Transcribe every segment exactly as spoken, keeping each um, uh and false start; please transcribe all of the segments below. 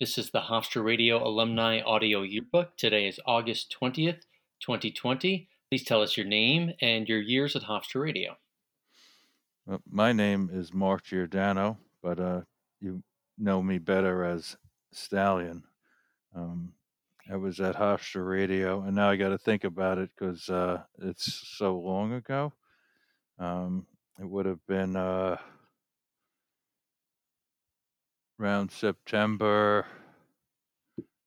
This is the Hofstra Radio Alumni Audio Yearbook. Today is August twentieth, twenty twenty. Please tell us your name and your years at Hofstra Radio. Well, my name is Mark Giordano, but uh, you know me better as Stallion. Um, I was at Hofstra Radio, and now I got to think about it because uh, it's so long ago. Um, it would have been... Uh, Around September,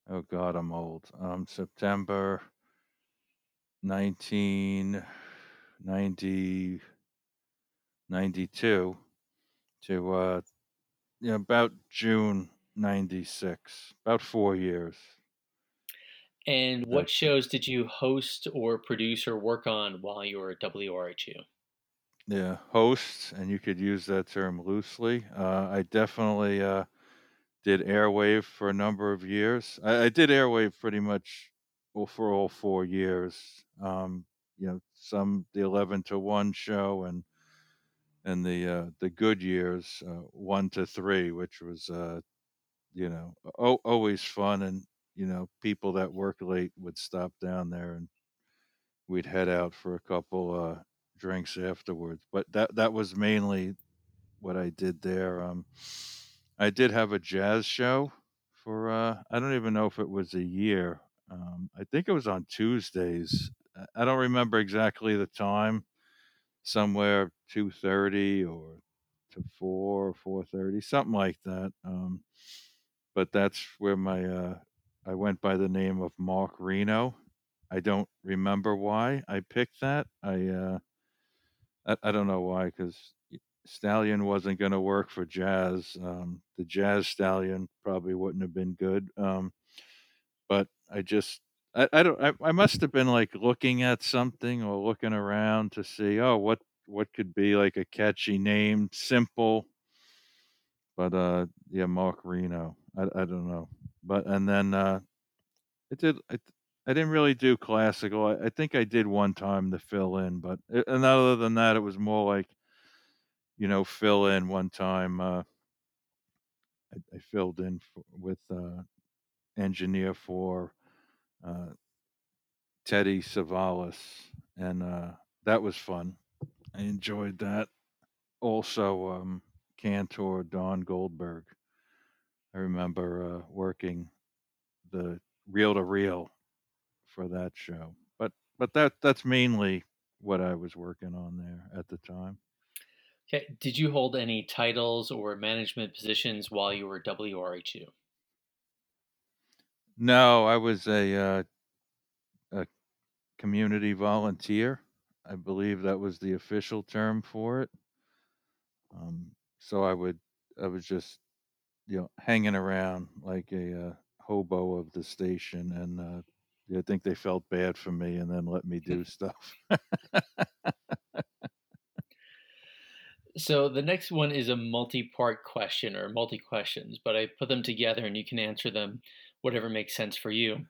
oh God, I'm old. Um, September nineteen ninety-two to uh, you know, about June ninety-six, about four years. And what That's, shows did you host or produce or work on while you were at W R H U? Yeah, host, and you could use that term loosely. Uh, I definitely. Uh, Did Airwave for a number of years. I, I did Airwave pretty much well, for all four years. Um, you know, some the eleven to one show and and the uh, the good years uh, one to three, which was uh, you know o- always fun. And you know, people that work late would stop down there and we'd head out for a couple uh, drinks afterwards. But that that was mainly what I did there. Um, I did have a jazz show for, uh, I don't even know if it was a year. Um, I think it was on Tuesdays. I don't remember exactly the time, somewhere two thirty or to four, four thirty, something like that. Um, but that's where my, uh, I went by the name of Mark Reno. I don't remember why I picked that. I, uh, I, I don't know why, because Stallion wasn't going to work for jazz. Um, the jazz Stallion probably wouldn't have been good. Um, but I just, I, I don't, I, I must have been like looking at something or looking around to see, oh, what, what could be like a catchy name, simple. But uh, yeah, Mark Reno. I, I don't know. But and then uh, it did. I, I didn't really do classical. I, I think I did one time to fill in, but it, and other than that, it was more like, you know, fill in one time. Uh, I, I filled in for, with uh, engineer for uh, Teddy Savalas, and uh, that was fun. I enjoyed that. Also, um, Cantor Don Goldberg. I remember uh, working the reel to reel for that show. But but that that's mainly what I was working on there at the time. Okay. Did you hold any titles or management positions while you were at W R H U? No, I was a uh, a community volunteer. I believe that was the official term for it. Um, so I would, I was just, you know, hanging around like a uh, hobo of the station, and uh, I think they felt bad for me and then let me do stuff. So the next one is a multi-part question or multi-questions, but I put them together and you can answer them whatever makes sense for you.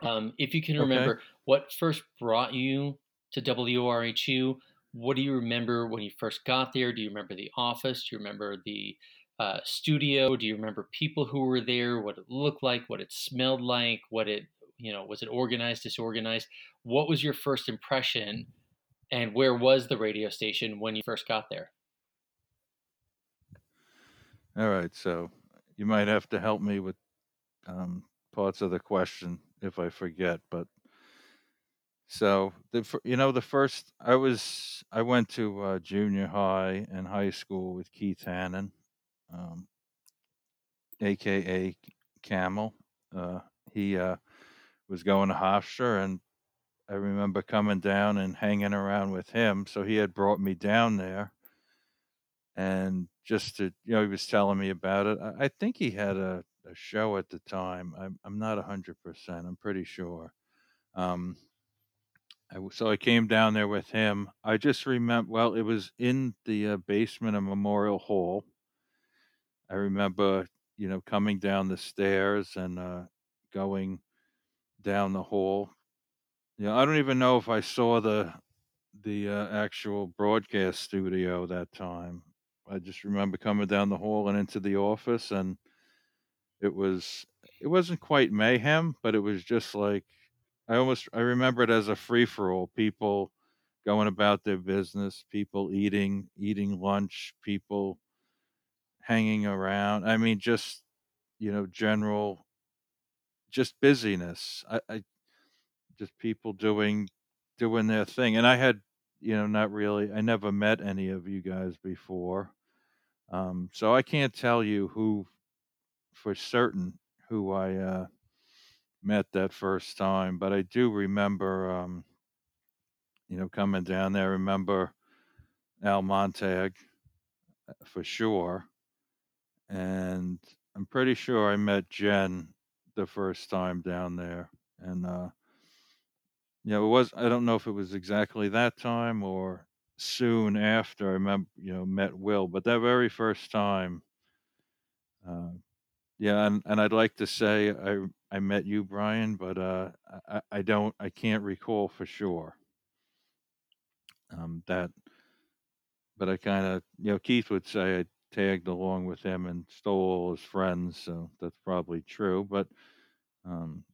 Um, if you can remember okay. What first brought you to W R H U, what do you remember when you first got there? Do you remember the office? Do you remember the uh, studio? Do you remember people who were there, what it looked like, what it smelled like, what it, you know, was it organized, disorganized? What was your first impression? And where was the radio station when you first got there? All right, so you might have to help me with um, parts of the question if I forget. But so the you know the first I was I went to uh, junior high and high school with Keith Hannon, um, A K A Camel. Uh, he uh, was going to Hofstra, and I remember coming down and hanging around with him. So he had brought me down there, and just to, you know, he was telling me about it. I, I think he had a, a show at the time. I'm, I'm not a hundred percent. I'm pretty sure. Um, I, so I came down there with him. I just remember, well, it was in the uh, basement of Memorial Hall. I remember, you know, coming down the stairs and uh, going down the hall. Yeah, I don't even know if I saw the the uh, actual broadcast studio that time. I just remember coming down the hall and into the office, and it was, it wasn't quite mayhem, but it was just like, I almost, I remember it as a free for all, people going about their business, people eating, eating lunch, people hanging around. I mean, just, you know, general, just busyness. I, I just people doing, doing their thing. And I had, you know, not really, I never met any of you guys before. Um, so I can't tell you who, for certain, who I uh, met that first time. But I do remember, um, you know, coming down there. I remember Al Montag for sure. And I'm pretty sure I met Jen the first time down there. And, uh, you know, it was, I don't know if it was exactly that time or soon after I remember, you know, met Will, but that very first time, uh, yeah. And, and I'd like to say I, I met you, Brian, but, uh, I, I don't, I can't recall for sure, um, that, but I kind of, you know, Keith would say I tagged along with him and stole all his friends. So that's probably true, but, um,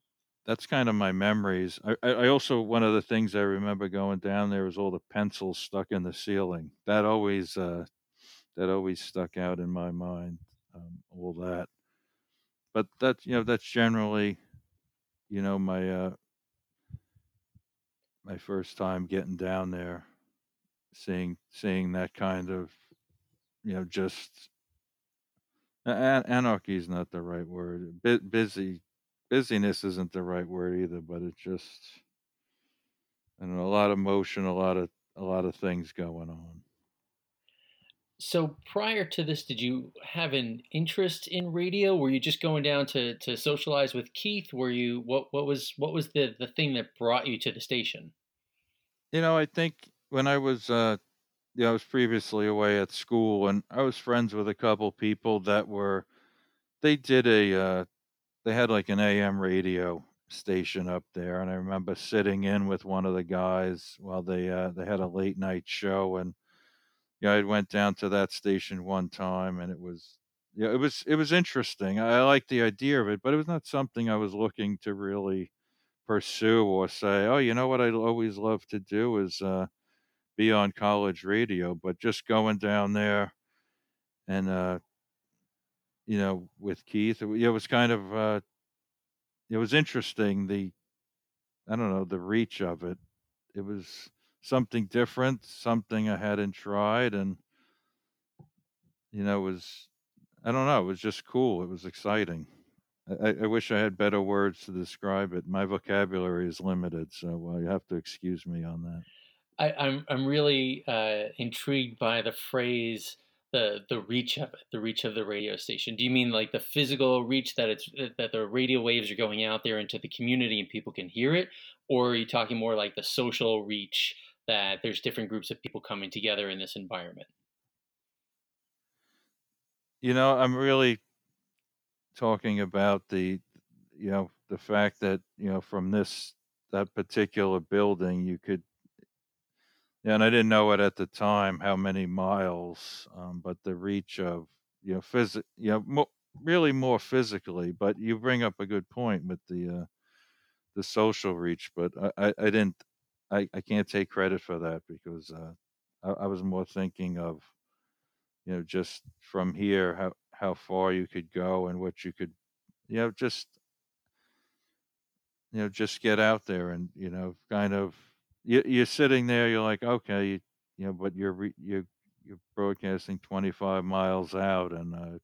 that's kind of my memories. I, I also, one of the things I remember going down there was all the pencils stuck in the ceiling. That always, uh, that always stuck out in my mind, um, all that. But that's, you know, that's generally, you know, my, uh, my first time getting down there, seeing, seeing that kind of, you know, just, an- anarchy is not the right word. Bu- busy. Busyness isn't the right word either, but it's just, I don't know, a lot of motion, a lot of a lot of things going on. So prior to this, did you have an interest in radio? Were you just going down to, to socialize with Keith? Were you what what was what was the, the thing that brought you to the station? You know, I think when I was uh, you know, I was previously away at school, and I was friends with a couple people that were they did a. Uh, they had like an A M radio station up there. And I remember sitting in with one of the guys while they, uh, they had a late night show. And, you know, I went down to that station one time, and it was, yeah, you know, it was, it was interesting. I liked the idea of it, but it was not something I was looking to really pursue or say, oh, you know what I'd always love to do is, uh, be on college radio. But just going down there and, uh, you know, with Keith, it was kind of, uh, it was interesting. The, I don't know, the reach of it, it was something different, something I hadn't tried. And, you know, it was, I don't know, it was just cool. It was exciting. I, I wish I had better words to describe it. My vocabulary is limited, so uh, you have to excuse me on that. I, I'm, I'm really uh, intrigued by the phrase, the the reach of it, the reach of the radio station. Do you mean like the physical reach that it's that the radio waves are going out there into the community and people can hear it? Or are you talking more like the social reach that there's different groups of people coming together in this environment? You know, I'm really talking about the, you know, the fact that, you know, from this, that particular building, you could, yeah, and I didn't know it at the time how many miles, um, but the reach of, you know, phys- you know, mo- really more physically. But you bring up a good point with the uh, the social reach. But I, I, I didn't, I, I can't take credit for that because uh, I, I was more thinking of, you know, just from here how how far you could go and what you could, you know, just, you know, just get out there and, you know, kind of. You're sitting there. You're like, okay, you, you know, but you're re, you're you're broadcasting twenty-five miles out, and uh,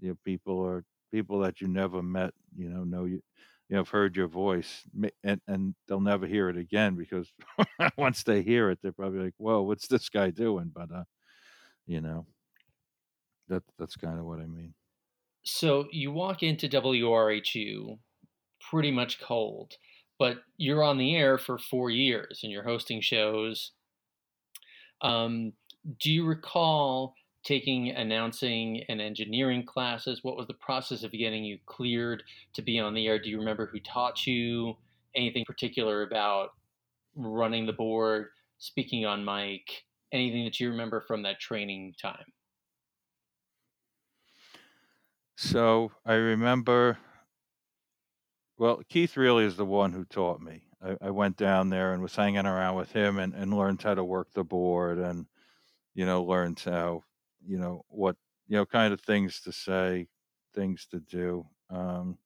you know, people are people that you never met. You know, know you, you know, have heard your voice, and and they'll never hear it again because once they hear it, they're probably like, whoa, what's this guy doing? But uh, you know, that that's kind of what I mean. So you walk into W R H U pretty much cold. But you're on the air for four years and you're hosting shows. Um, do you recall taking announcing and engineering classes? What was the process of getting you cleared to be on the air? Do you remember who taught you? Anything particular about running the board, speaking on mic, anything that you remember from that training time? So I remember, well, Keith really is the one who taught me. I, I went down there and was hanging around with him and, and learned how to work the board and, you know, learned how, you know, what, you know, kind of things to say, things to do. Um,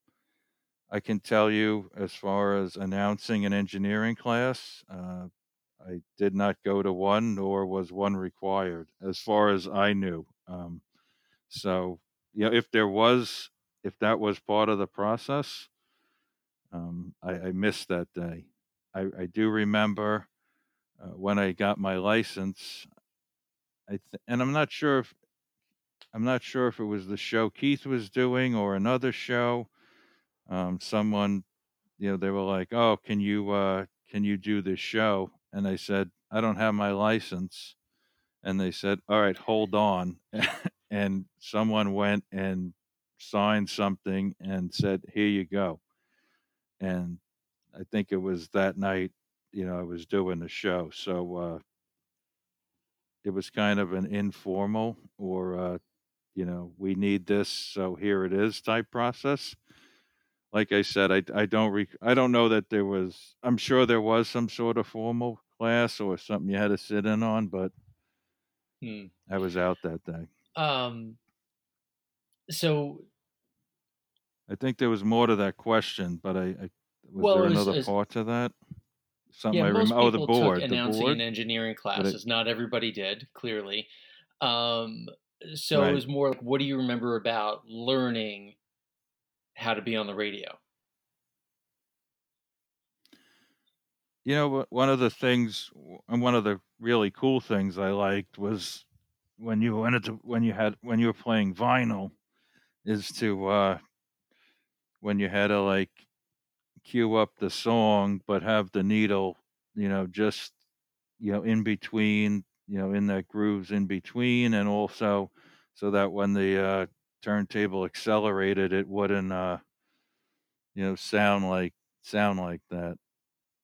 I can tell you as far as announcing an engineering class, uh, I did not go to one, nor was one required as far as I knew. Um, so, you know, if there was, if that was part of the process, um, I, I missed that day. I, I do remember uh, when I got my license, I th- and I'm not sure if, I'm not sure if it was the show Keith was doing or another show. Um, someone, you know, they were like, "Oh, can you, uh, can you do this show?" And I said, "I don't have my license." And they said, "All right, hold on." And someone went and signed something and said, "Here you go." And I think it was that night, you know, I was doing the show. So, uh, it was kind of an informal or, uh, you know, we need this, so here it is type process. Like I said, I, I don't rec- I don't know that there was, I'm sure there was some sort of formal class or something you had to sit in on, but hmm. I was out that day. Um. So. I think there was more to that question, but I, I was well, there was, another was, part to that? Something yeah, I most rem- people oh, the board, took announcing the board? An engineering classes. It, Not everybody did, clearly. Um, so right. It was more like, what do you remember about learning how to be on the radio? You know, one of the things, and one of the really cool things I liked was when you wanted to, when you had, when you were playing vinyl, is to, uh, when you had to like cue up the song, but have the needle, you know, just, you know, in between, you know, in that grooves in between. And also so that when the, uh, turntable accelerated, it wouldn't uh you know sound like sound like that.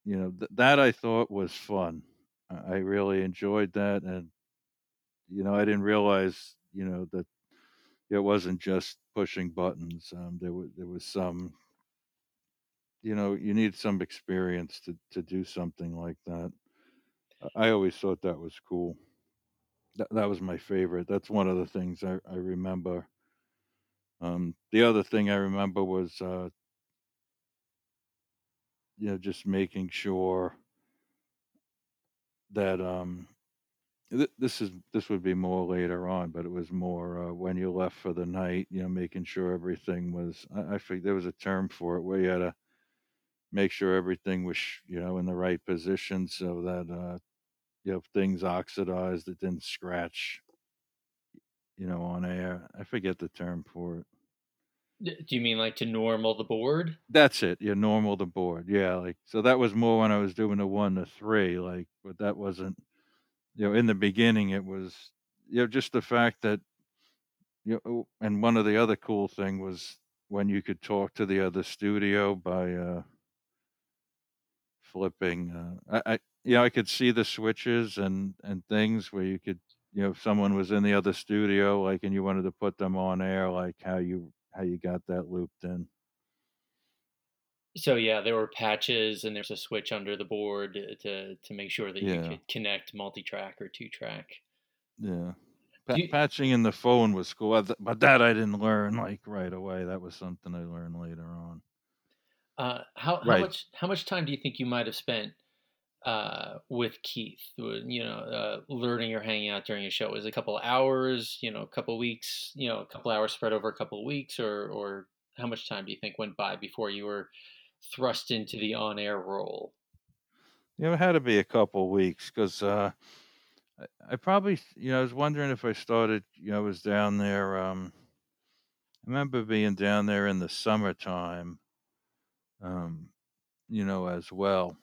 You know, th- that I thought was fun. I really enjoyed that. And you know, I didn't realize, you know, that it wasn't just pushing buttons. um there was there was some, you know, you need some experience to to do something like that. I always thought that was cool. Th- that was my favorite. That's one of the things I, I remember. Um, the other thing I remember was, uh, you know, just making sure that, um, th- this is, this would be more later on, but it was more, uh, when you left for the night, you know, making sure everything was, I, I think there was a term for it where you had to make sure everything was, you know, in the right position so that, uh, you know, if things oxidized, it didn't scratch, you know, on air. I forget the term for it. Do you mean like to normal the board? That's it. Yeah, normal the board. Yeah, like, so that was more when I was doing the one to three, like, but that wasn't, you know, in the beginning it was, you know, just the fact that, you know, and one of the other cool thing was when you could talk to the other studio by uh, flipping. Uh, I, I, you know, I could see the switches and, and things where you could, you know, if someone was in the other studio, like, and you wanted to put them on air, like how you, how you got that looped in. So, yeah, there were patches and there's a switch under the board to, to make sure that yeah. you could connect multi-track or two-track. Yeah. Pa- you- patching in the phone was cool, but that I didn't learn like right away. That was something I learned later on. Uh, how, right. how much, how much time do you think you might've spent uh with Keith, you know, uh learning or hanging out during a show? Is it a couple hours, you know, a couple weeks, you know, a couple hours spread over a couple of weeks, or or how much time do you think went by before you were thrust into the on-air role? You know, it had to be a couple weeks, because uh I, I probably, you know, I was wondering if I started, you know, I was down there, um I remember being down there in the summertime, um you know, as well.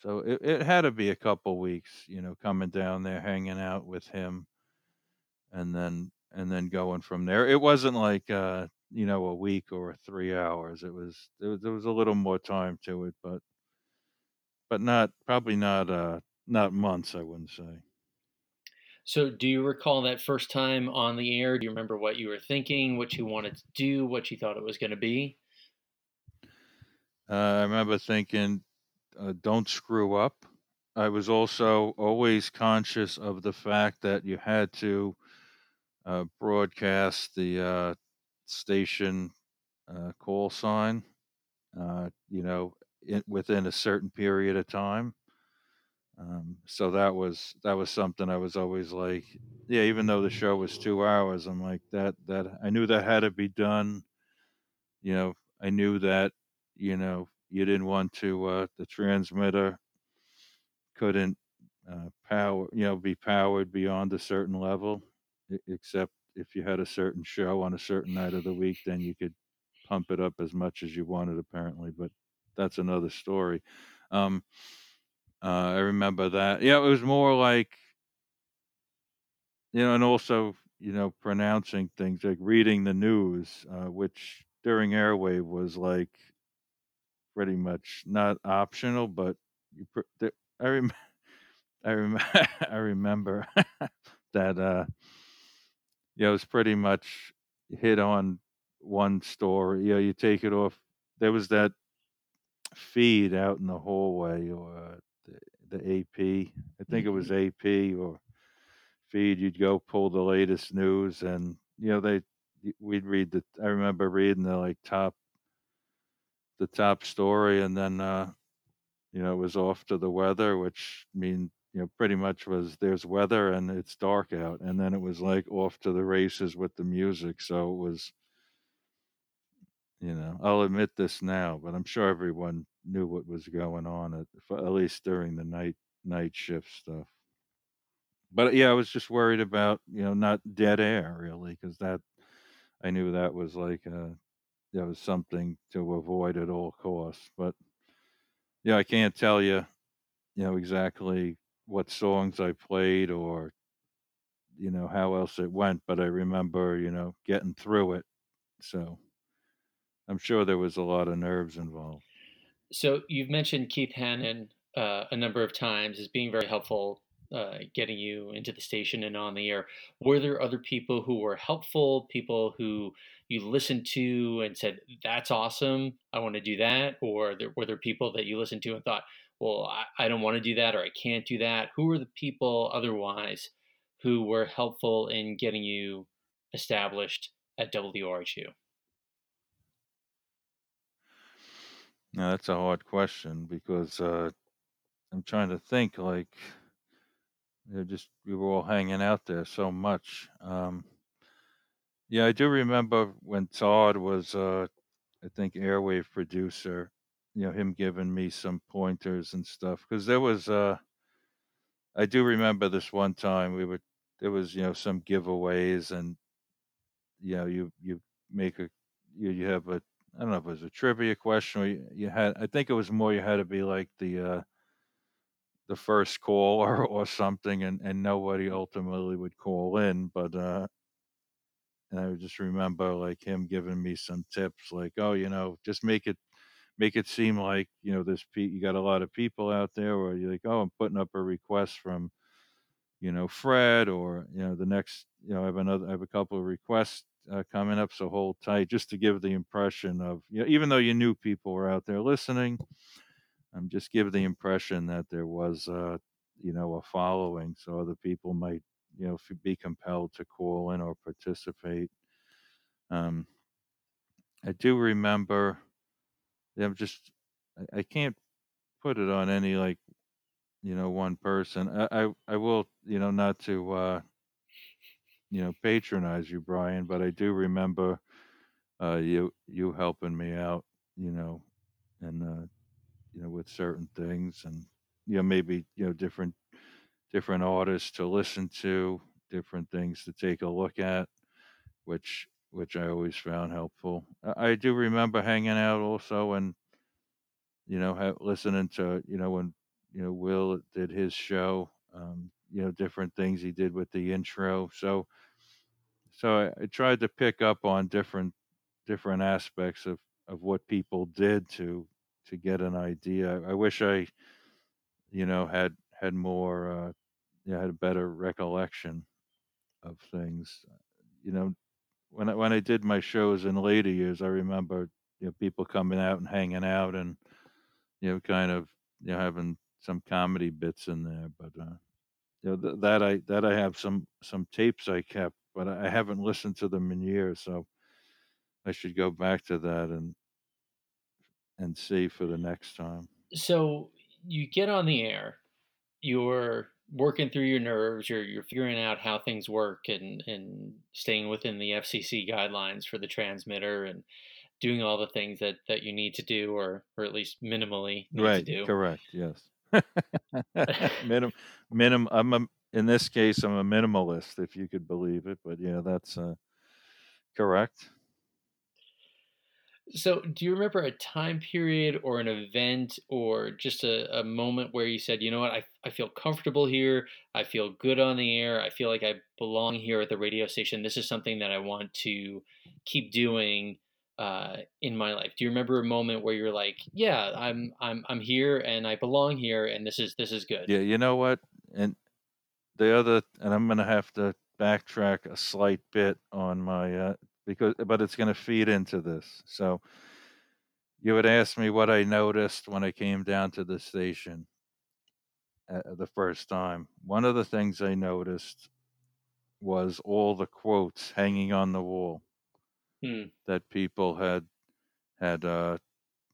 So it, it had to be a couple weeks, you know, coming down there, hanging out with him, and then and then going from there. It wasn't like, uh, you know, a week or three hours. It was there, there was a little more time to it, but but not probably not uh, not months, I wouldn't say. So do you recall that first time on the air? Do you remember what you were thinking, what you wanted to do, what you thought it was going to be? Uh, I remember thinking, uh, don't screw up. I was also always conscious of the fact that you had to uh, broadcast the uh, station uh, call sign, uh, you know, it, within a certain period of time. Um, so that was that was something I was always like, yeah, even though the show was two hours, I'm like that that I knew that had to be done. You know, I knew that, you know, you didn't want to uh, the transmitter couldn't uh, power, you know, be powered beyond a certain level, except if you had a certain show on a certain night of the week, then you could pump it up as much as you wanted, apparently. But that's another story. Um, uh, I remember that. Yeah, it was more like, you know, and also, you know, pronouncing things like reading the news, uh, which during airwave was like pretty much not optional, but you. Pr- th- I remember, I remember, I remember that, uh, yeah, it was pretty much hit on one story. You know, you take it off. There was that feed out in the hallway, or the, the A P, I think it was A P or feed. You'd go pull the latest news, and, you know, they, we'd read the, I remember reading the like top, the top story. And then, uh, you know, it was off to the weather, which mean, you know, pretty much was there's weather and it's dark out. And then it was like off to the races with the music. So it was, you know, I'll admit this now, but I'm sure everyone knew what was going on, at, for, at least during the night, night shift stuff. But yeah, I was just worried about, you know, not dead air really. Cause that, I knew that was like, uh, that was something to avoid at all costs, but yeah, I can't tell you, you know, exactly what songs I played or, you know, how else it went, but I remember, you know, getting through it. So I'm sure there was a lot of nerves involved. So you've mentioned Keith Hannon uh, a number of times as being very helpful, uh, getting you into the station and on the air. Were there other people who were helpful, people who you listened to and said, that's awesome, I want to do that? Or there, were there people that you listened to and thought, well, I, I don't want to do that, or I can't do that? Who were the people otherwise who were helpful in getting you established at W R H U? Now, that's a hard question, because uh, I'm trying to think, like, they're just, we were all hanging out there so much. Um, Yeah, I do remember when Todd was, uh, I think, airwave producer, you know, him giving me some pointers and stuff. Because there was, uh, I do remember this one time we were, there was, you know, some giveaways, and, you know, you, you make a, you, you have a, I don't know if it was a trivia question, or you, you had, I think it was more you had to be like the, uh, the first caller or something, and, and nobody ultimately would call in, but, uh, and I just remember like him giving me some tips, like, oh, you know, just make it, make it seem like, you know, this pe- you got a lot of people out there, or you're like, oh, I'm putting up a request from, you know, Fred, or, you know, the next, you know, I have another, I have a couple of requests uh, coming up, so hold tight, just to give the impression of, you know, even though you knew people were out there listening, um, just give the impression that there was, uh, you know, a following, so other people might, you know, be compelled to call in or participate. Um, I do remember, I'm just, I can't put it on any, like, you know, one person. I, I, I will, you know, not to, uh, you know, patronize you, Brian, but I do remember uh, you, you helping me out, you know, and, uh, you know, with certain things, and, you know, maybe, you know, different, different artists to listen to, different things to take a look at, which which I always found helpful. I, I do remember hanging out also, and, you know, ha- listening to, you know, when, you know, Will did his show, um, you know, different things he did with the intro. So so I, I tried to pick up on different different aspects of, of what people did to to get an idea. I, I wish I, you know, had had more. Uh, you know, had a better recollection of things. You know, when I, when I did my shows in later years, I remember, you know, people coming out and hanging out and, you know, kind of, you know, having some comedy bits in there. But, uh, you know, th- that I, that I have some, some tapes I kept, but I haven't listened to them in years. So I should go back to that and, and see for the next time. So you get on the air, you're working through your nerves, you're, you're figuring out how things work and, and staying within the F C C guidelines for the transmitter and doing all the things that, that you need to do, or, or at least minimally need right, to do. Correct. Yes. minim, minim, I'm a, in this case, I'm a minimalist, if you could believe it, but yeah, that's uh, correct. So do you remember a time period or an event or just a, a moment where you said, you know what, I, I feel comfortable here. I feel good on the air. I feel like I belong here at the radio station. This is something that I want to keep doing uh, in my life. Do you remember a moment where you're like, yeah, I'm I'm I'm here and I belong here and this is this is good? Yeah, you know what? And the other, and I'm going to have to backtrack a slight bit on my uh, Because, but it's going to feed into this. So you would ask me what I noticed when I came down to the station uh, the first time. One of the things I noticed was all the quotes hanging on the wall hmm. that people had, had uh,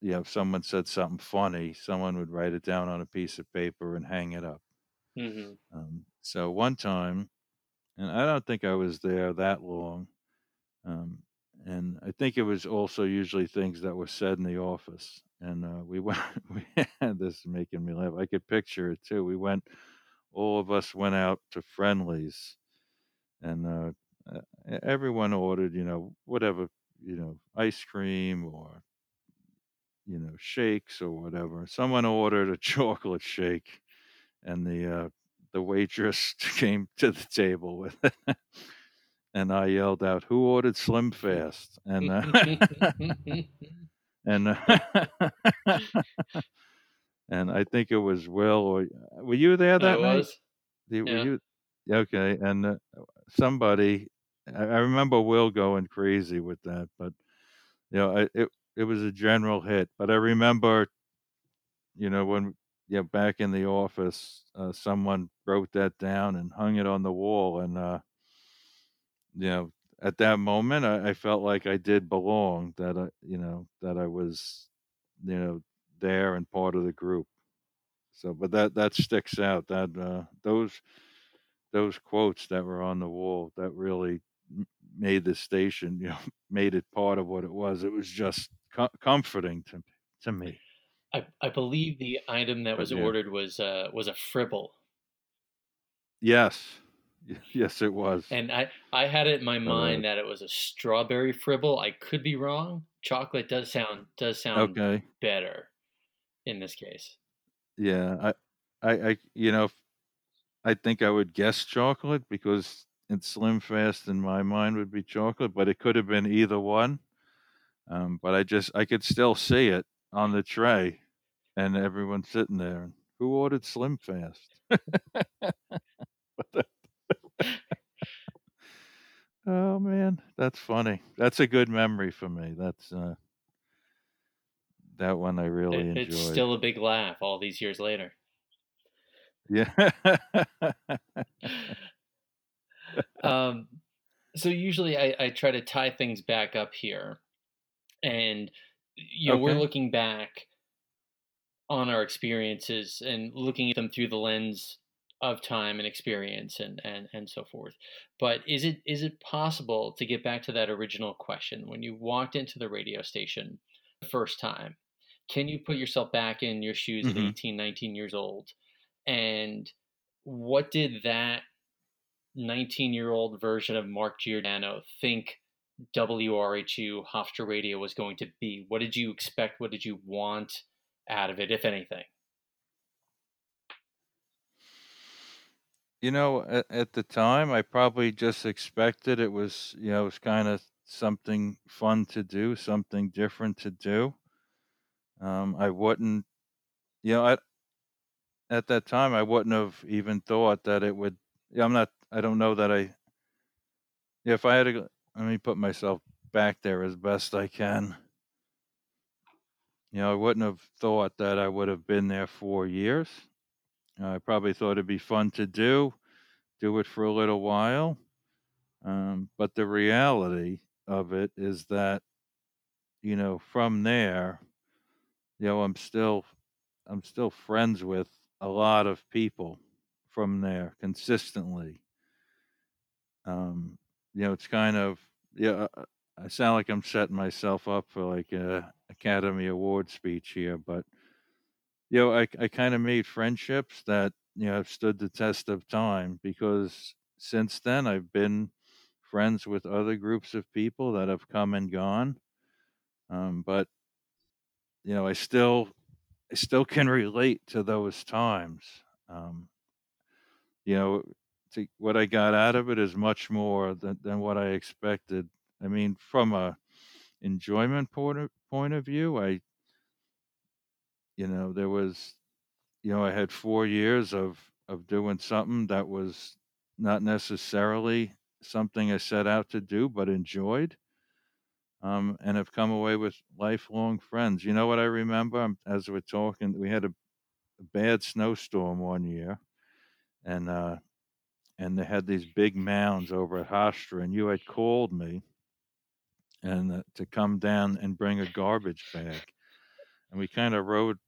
you know, if someone said something funny, someone would write it down on a piece of paper and hang it up. Mm-hmm. Um, so one time, and I don't think I was there that long, Um, and I think it was also usually things that were said in the office. And uh, we went, we had this making me laugh. I could picture it too. We went, all of us went out to Friendly's, and uh, everyone ordered, you know, whatever, you know, ice cream or, you know, shakes or whatever. Someone ordered a chocolate shake, and the uh, the waitress came to the table with it. And I yelled out, "Who ordered Slim Fast?" And uh, and uh, and I think it was Will. Or were you there that I night? Was. Were yeah. you? Okay. And uh, somebody, I, I remember Will going crazy with that, but you know, I, it it was a general hit. But I remember, you know, when yeah, you know, back in the office, uh, someone wrote that down and hung it on the wall, and. Uh, You know, at that moment, I, I felt like I did belong, that, I, you know, that I was, you know, there and part of the group. So, but that, that sticks out, that uh, those, those quotes that were on the wall that really made the station, you know, made it part of what it was. It was just com- comforting to, to me. I, I believe the item that was yeah. ordered was, uh, was a fribble. Yes. Yes, it was. And I, I had it in my mind uh, that it was a strawberry fribble. I could be wrong. Chocolate does sound does sound okay. better in this case. Yeah, I, I, I, you know, I think I would guess chocolate because it's Slim Fast in my mind would be chocolate, but it could have been either one. Um, but I just I could still see it on the tray, and everyone sitting there. Who ordered Slim Fast? Oh man, that's funny. That's a good memory for me. That's uh, that one I really it, enjoyed. It's still a big laugh all these years later. Yeah. um. So usually I, I try to tie things back up here, and you know okay. we're looking back on our experiences and looking at them through the lens of time and experience and, and, and so forth. But is it is it possible to get back to that original question? When you walked into the radio station the first time, can you put yourself back in your shoes mm-hmm. at eighteen, nineteen years old? And what did that nineteen-year-old version of Mark Giordano think W R H U Hofstra Radio was going to be? What did you expect? What did you want out of it, if anything? You know, at, at the time, I probably just expected it was, you know, it was kind of something fun to do, something different to do. Um, I wouldn't, you know, I, at that time, I wouldn't have even thought that it would. I'm not, I don't know that I, if I had to, let me put myself back there as best I can. You know, I wouldn't have thought that I would have been there four years. I probably thought it'd be fun to do, do it for a little while. Um, but the reality of it is that, you know, from there, you know, I'm still, I'm still friends with a lot of people from there consistently. Um, you know, it's kind of, yeah, I sound like I'm setting myself up for like a Academy Award speech here, but you know, I, I kind of made friendships that, you know, have stood the test of time, because since then I've been friends with other groups of people that have come and gone. Um, but you know, I still, I still can relate to those times. Um, you know, to, what I got out of it is much more than, than what I expected. I mean, from a enjoyment point of, point of view, I, you know, there was, you know, I had four years of, of doing something that was not necessarily something I set out to do, but enjoyed. Um, and have come away with lifelong friends. You know what I remember as we're talking? We had a, a bad snowstorm one year, and uh, and they had these big mounds over at Hofstra, and you had called me and uh, to come down and bring a garbage bag. And we kind of rode,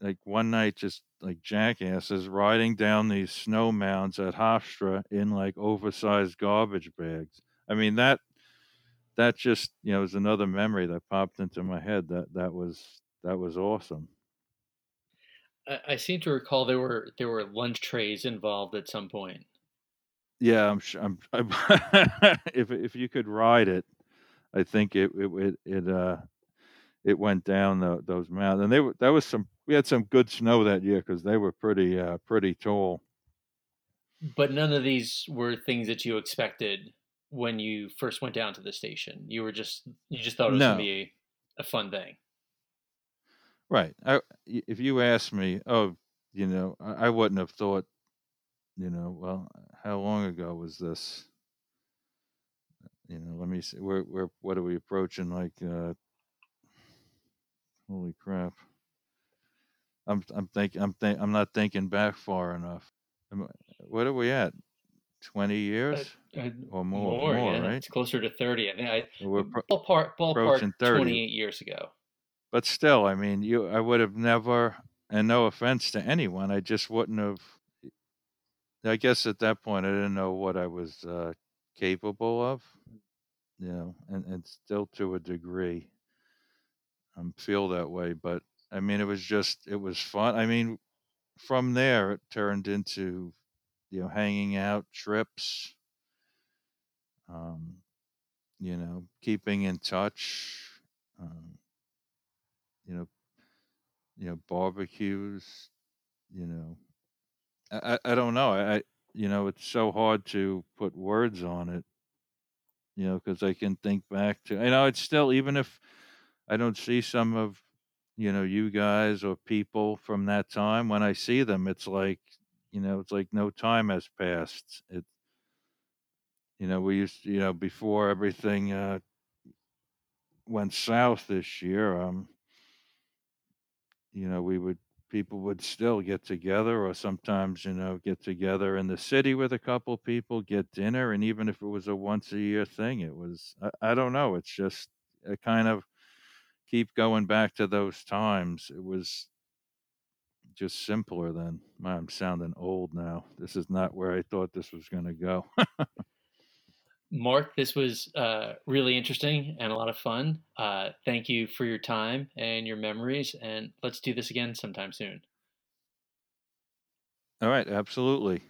like one night, just like jackasses, riding down these snow mounds at Hofstra in like oversized garbage bags. I mean, that... that just, you know, is another memory that popped into my head. That that was that was awesome. I, I seem to recall there were there were lunch trays involved at some point. Yeah, I'm sure. I'm, I'm if if you could ride it, I think it it it uh it went down the, those mountains. And they were, that was some. We had some good snow that year because they were pretty uh, pretty tall. But none of these were things that you expected when you first went down to the station. You were just, you just thought it was no. going to be a fun thing. Right. I, if you asked me, oh, you know, I, I wouldn't have thought, you know, well, how long ago was this? You know, let me see, we're, we're what are we approaching? Like, uh, holy crap. I'm, I'm thinking, I'm think, I'm not thinking back far enough. What are we at? twenty years uh, or more, more, more yeah. Right? It's closer to thirty. I mean, I, We're pro- ballpark, ballpark twenty-eight years ago. But still, I mean, you, I would have never, and no offense to anyone, I just wouldn't have, I guess at that point, I didn't know what I was uh, capable of, you know, and, and still to a degree, I um, feel that way. But I mean, it was just, it was fun. I mean, from there, it turned into, you know, hanging out, trips, um, you know, keeping in touch, um, you know, you know, barbecues, you know, I, I don't know. I, you know, it's so hard to put words on it, you know, cause I can think back to, you know, it's still, even if I don't see some of, you know, you guys or people from that time, when I see them, it's like, you know, it's like no time has passed. It, you know, we used to, you know, before everything uh, went south this year, um, you know, we would, people would still get together, or sometimes, you know, get together in the city with a couple people, get dinner. And even if it was a once a year thing, it was, I, I don't know. It's just, I kind of keep going back to those times. It was just simpler then. I'm sounding old now. This is not where I thought this was going to go. Mark, this was uh, really interesting and a lot of fun. Uh, thank you for your time and your memories, and let's do this again sometime soon. All right, absolutely.